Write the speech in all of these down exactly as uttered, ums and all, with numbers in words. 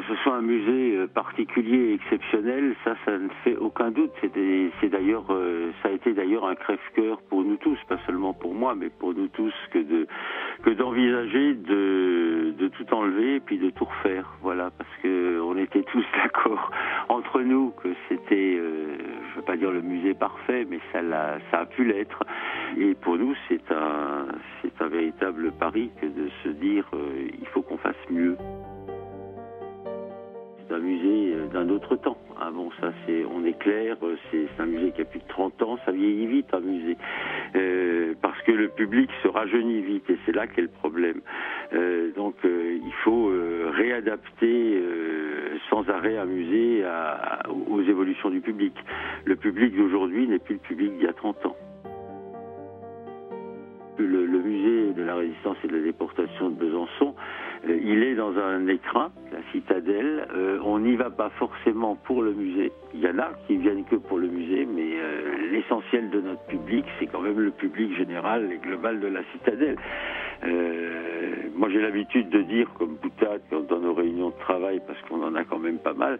que ce soit un musée particulier et exceptionnel, ça, ça ne fait aucun doute. C'est d'ailleurs, euh, ça a été d'ailleurs un crève-cœur pour nous tous, pas seulement pour moi, mais pour nous tous, que de que d'envisager de de tout enlever et puis de tout refaire. Voilà, parce que on était tous d'accord entre nous que c'était, euh, je veux pas dire le musée parfait, mais ça l'a, ça a pu l'être. Et pour nous, c'est un c'est un véritable pari que de se dire, euh, il faut qu'on fasse mieux. C'est un musée d'un autre temps. Ah bon, ça c'est, on est clair, c'est un musée qui a plus de trente ans, ça vieillit vite un musée, euh, parce que le public se rajeunit vite et c'est là qu'est le problème. Euh, donc euh, il faut euh, réadapter euh, sans arrêt un musée à, à, aux évolutions du public. Le public d'aujourd'hui n'est plus le public d'il y a trente ans. Le, le musée de la résistance et de la déportation de Besançon, euh, il est dans un écrin, la citadelle. Euh, on n'y va pas forcément pour le musée. Il y en a qui viennent que pour le musée, mais euh, l'essentiel de notre public, c'est quand même le public général et global de la citadelle. Euh, moi, j'ai l'habitude de dire, comme boutade, dans nos réunions de travail, parce qu'on en a quand même pas mal,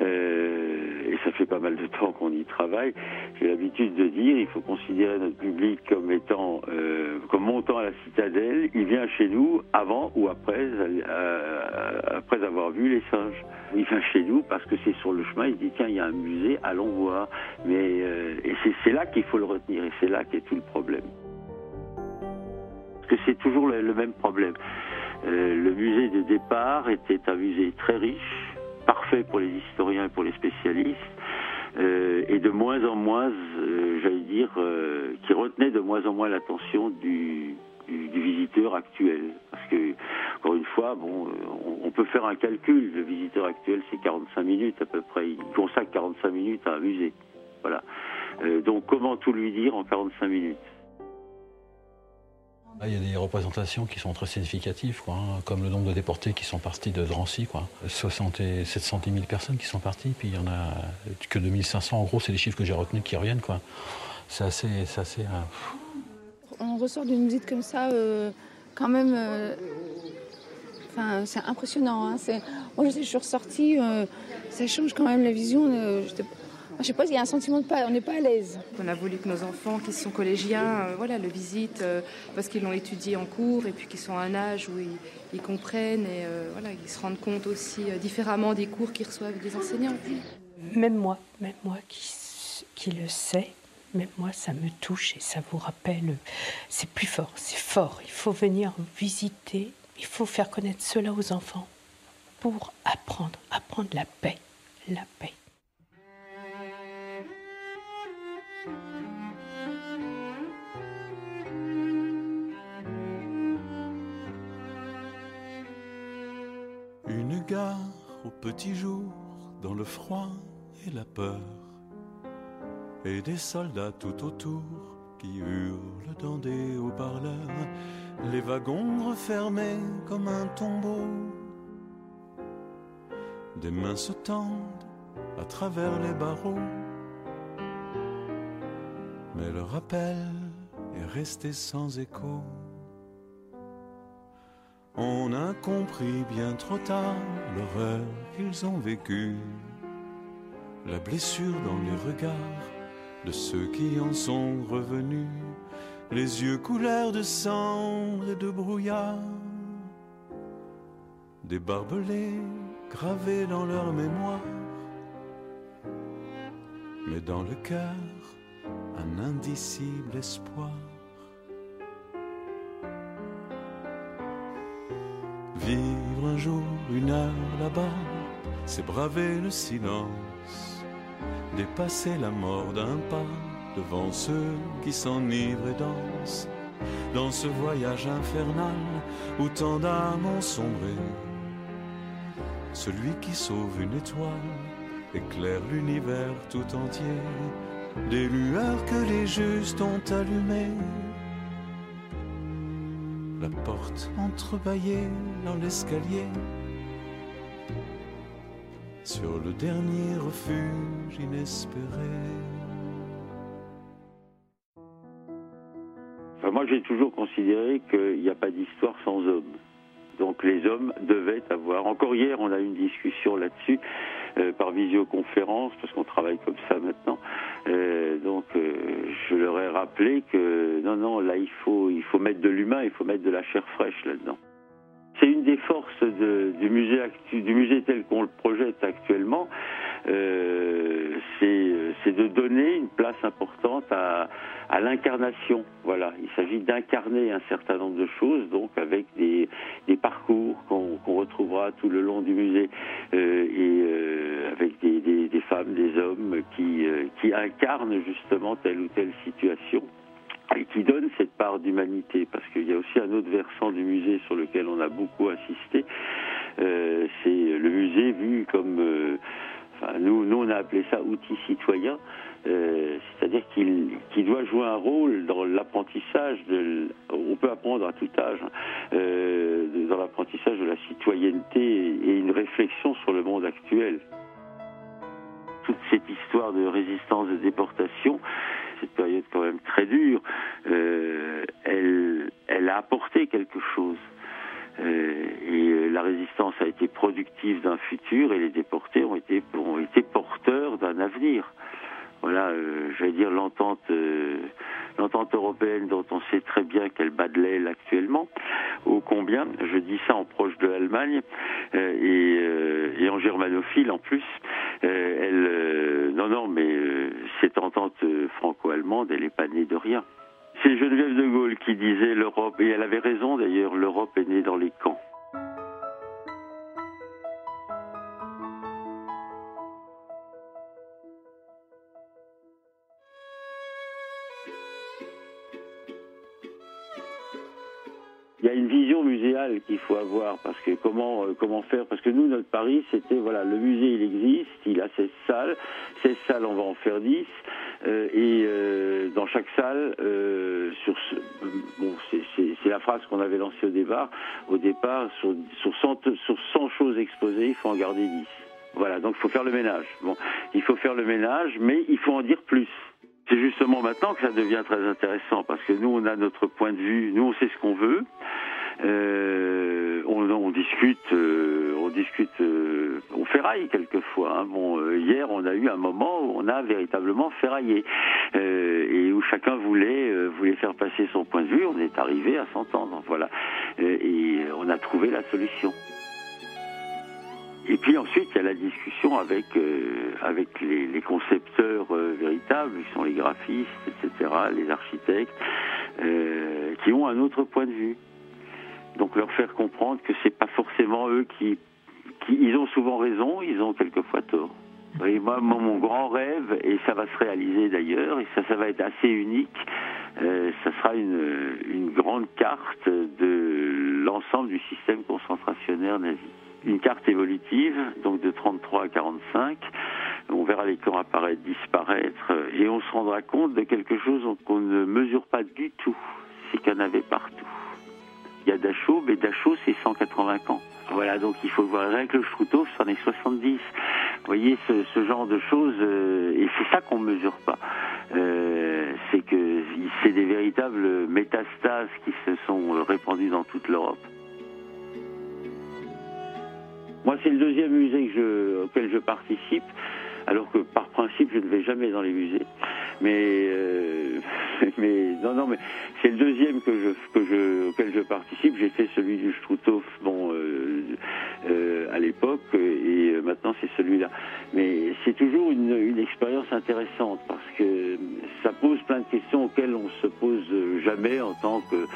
euh, et ça fait pas mal de temps qu'on y travaille, j'ai l'habitude de dire, il faut considérer notre public comme étant, euh, comme montant à la citadelle, il vient chez nous avant ou après, euh, après avoir vu les singes. Il vient chez nous parce que c'est sur le chemin, il dit, tiens, il y a un musée, allons voir. Mais, euh, et c'est là qu'il faut le retenir, et c'est là qu'est tout le problème. Parce que c'est toujours le, le même problème. Euh, le musée de départ était un musée très riche, parfait pour les historiens et pour les spécialistes, euh, et de moins en moins, euh, j'allais dire, euh, qui retenait de moins en moins l'attention du, du, du visiteur actuel. Parce que, encore une fois, bon, on, on peut faire un calcul, le visiteur actuel c'est quarante-cinq minutes à peu près, il consacre quarante-cinq minutes à un musée. Voilà. Euh, donc comment tout lui dire en quarante-cinq minutes ? Il y a des représentations qui sont très significatives, quoi, hein, comme le nombre de déportés qui sont partis de Drancy, quoi. soixante et sept cent dix mille personnes qui sont parties, puis il n'y en a que deux mille cinq cents, en gros, c'est les chiffres que j'ai retenus qui reviennent, quoi. C'est assez... c'est assez euh... On ressort d'une visite comme ça, euh, quand même... Euh, enfin, c'est impressionnant, hein, c'est... Moi, je sais, je suis ressortie, euh, ça change quand même la vision, euh, j'étais... Je sais pas, il y a un sentiment de pas, on n'est pas à l'aise. On a voulu que nos enfants qui sont collégiens, euh, voilà, le visitent euh, parce qu'ils l'ont étudié en cours et puis qu'ils sont à un âge où ils, ils comprennent et euh, voilà, ils se rendent compte aussi euh, différemment des cours qu'ils reçoivent des enseignants. Même moi, même moi qui, qui le sais, même moi ça me touche et ça vous rappelle, c'est plus fort, c'est fort. Il faut venir visiter, il faut faire connaître cela aux enfants pour apprendre, apprendre la paix, la paix. Une gare au petit jour, dans le froid et la peur, et des soldats tout autour qui hurlent dans des haut-parleurs, les wagons refermés comme un tombeau. Des mains se tendent à travers les barreaux, mais le rappel est resté sans écho. On a compris bien trop tard l'horreur qu'ils ont vécue, la blessure dans les regards de ceux qui en sont revenus, les yeux couleur de cendre et de brouillard, des barbelés gravés dans leur mémoire, mais dans le cœur un indicible espoir. Vivre un jour, une heure là-bas, c'est braver le silence, dépasser la mort d'un pas devant ceux qui s'enivrent et dansent, dans ce voyage infernal où tant d'âmes ont sombré. Celui qui sauve une étoile éclaire l'univers tout entier, des lueurs que les justes ont allumées. La porte entrebâillée dans l'escalier, sur le dernier refuge inespéré. Enfin, moi j'ai toujours considéré qu'il n'y a pas d'histoire sans homme. Donc les hommes devaient avoir. Encore hier, on a eu une discussion là-dessus euh, par visioconférence, parce qu'on travaille comme ça maintenant. Euh, donc euh, je leur ai rappelé que non, non, là il faut, il faut mettre de l'humain, il faut mettre de la chair fraîche là-dedans. C'est une des forces de, du musée actu, du musée tel qu'on le projette actuellement, euh, c'est, c'est de donner une place importante à, à l'incarnation. Voilà, il s'agit d'incarner un certain nombre de choses, donc avec des, des parcours qu'on, qu'on retrouvera tout le long du musée, euh, et euh, avec des, des, des femmes, des hommes qui, euh, qui incarnent justement telle ou telle situation. Et qui donne cette part d'humanité, parce qu'il y a aussi un autre versant du musée sur lequel on a beaucoup assisté, euh, c'est le musée vu comme, euh, enfin, nous, nous on a appelé ça outil citoyen, euh, c'est-à-dire qu'il, qu'il doit jouer un rôle dans l'apprentissage, de, on peut apprendre à tout âge, euh, dans l'apprentissage de la citoyenneté et une réflexion sur le monde actuel. Toute cette histoire de résistance, de déportation, cette période quand même très dure, euh, elle, elle a apporté quelque chose. Euh, et la résistance a été productive d'un futur et les déportés ont été, ont été porteurs d'un avenir. Voilà, euh, j'allais dire l'entente, euh, l'entente européenne dont on sait très bien qu'elle bat de l'aile actuellement, ô combien, je dis ça en proche de l'Allemagne, euh, et, euh, et en germanophile en plus, euh, elle, euh, non, non, mais euh, cette entente franco-allemande, elle n'est pas née de rien. C'est Geneviève de Gaulle qui disait l'Europe, et elle avait raison d'ailleurs, l'Europe est née dans les camps. Il y a une vision muséale qu'il faut avoir, parce que comment, euh, comment faire, parce que nous, notre pari, c'était, voilà, le musée, il existe, il a seize salles, seize salles, on va en faire dix, euh, et euh, dans chaque salle, euh, sur ce, bon, c'est, c'est, c'est la phrase qu'on avait lancée au départ, au départ, sur, sur, cent, sur cent choses exposées, il faut en garder dix. Voilà, donc il faut faire le ménage. Bon, il faut faire le ménage, mais il faut en dire plus. C'est justement maintenant que ça devient très intéressant, parce que nous, on a notre point de vue, nous, on sait ce qu'on veut, euh, on, on discute, euh, on discute, euh, on ferraille quelquefois. Hein. Bon, euh, hier, on a eu un moment où on a véritablement ferraillé, euh, et où chacun voulait, euh, voulait faire passer son point de vue, on est arrivé à s'entendre, voilà, euh, et on a trouvé la solution. Et puis ensuite, il y a la discussion avec, euh, avec les, les concepteurs euh, véritables, qui sont les graphistes, et cetera, les architectes, euh, qui ont un autre point de vue. Donc leur faire comprendre que c'est pas forcément eux qui, qui... Ils ont souvent raison, ils ont quelquefois tort. Et moi, mon grand rêve, et ça va se réaliser d'ailleurs, et ça, ça va être assez unique, euh, ça sera une, une grande carte de l'ensemble du système concentrationnaire nazi. Une carte évolutive, donc de trente-trois à quarante-cinq, on verra les camps apparaître, disparaître, et on se rendra compte de quelque chose qu'on ne mesure pas du tout, c'est qu'il y en avait partout. Il y a Dachau, mais Dachau c'est cent quatre-vingts camps. Voilà, donc il faut voir, rien que le Struthof, c'en est soixante-dix. Vous voyez, ce, ce genre de choses, euh, et c'est ça qu'on ne mesure pas. Euh, c'est que c'est des véritables métastases qui se sont répandues dans toute l'Europe. Moi, c'est le deuxième musée que je, auquel je participe, alors que par principe, je ne vais jamais dans les musées. Mais, euh, mais non, non, mais c'est le deuxième que je, que je, auquel je participe. J'ai fait celui du Struthof, bon, euh, euh, à l'époque, et maintenant c'est celui-là. Mais c'est toujours une, une expérience intéressante parce que ça pose plein de questions auxquelles on se pose jamais en tant que,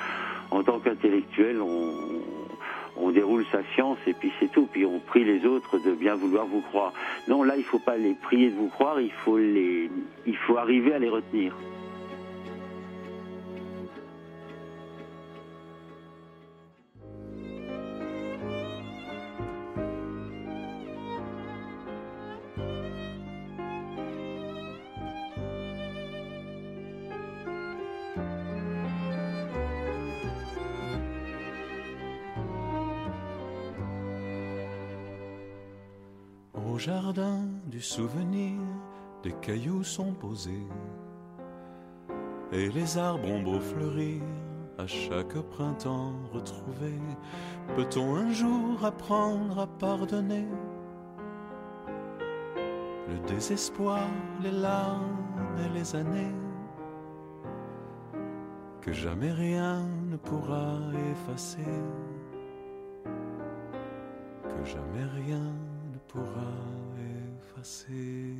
en tant qu'intellectuel. On, on déroule sa science et puis c'est tout. Puis on prie les autres de bien vouloir vous croire. Non, là, il ne faut pas les prier de vous croire, il faut, les... il faut arriver à les retenir. Au jardin du souvenir, des cailloux sont posés, et les arbres ont beau fleurir, à chaque printemps retrouvé. Peut-on un jour apprendre à pardonner? Le désespoir, les larmes et les années que jamais rien ne pourra effacer, que jamais rien ne pourra effacer.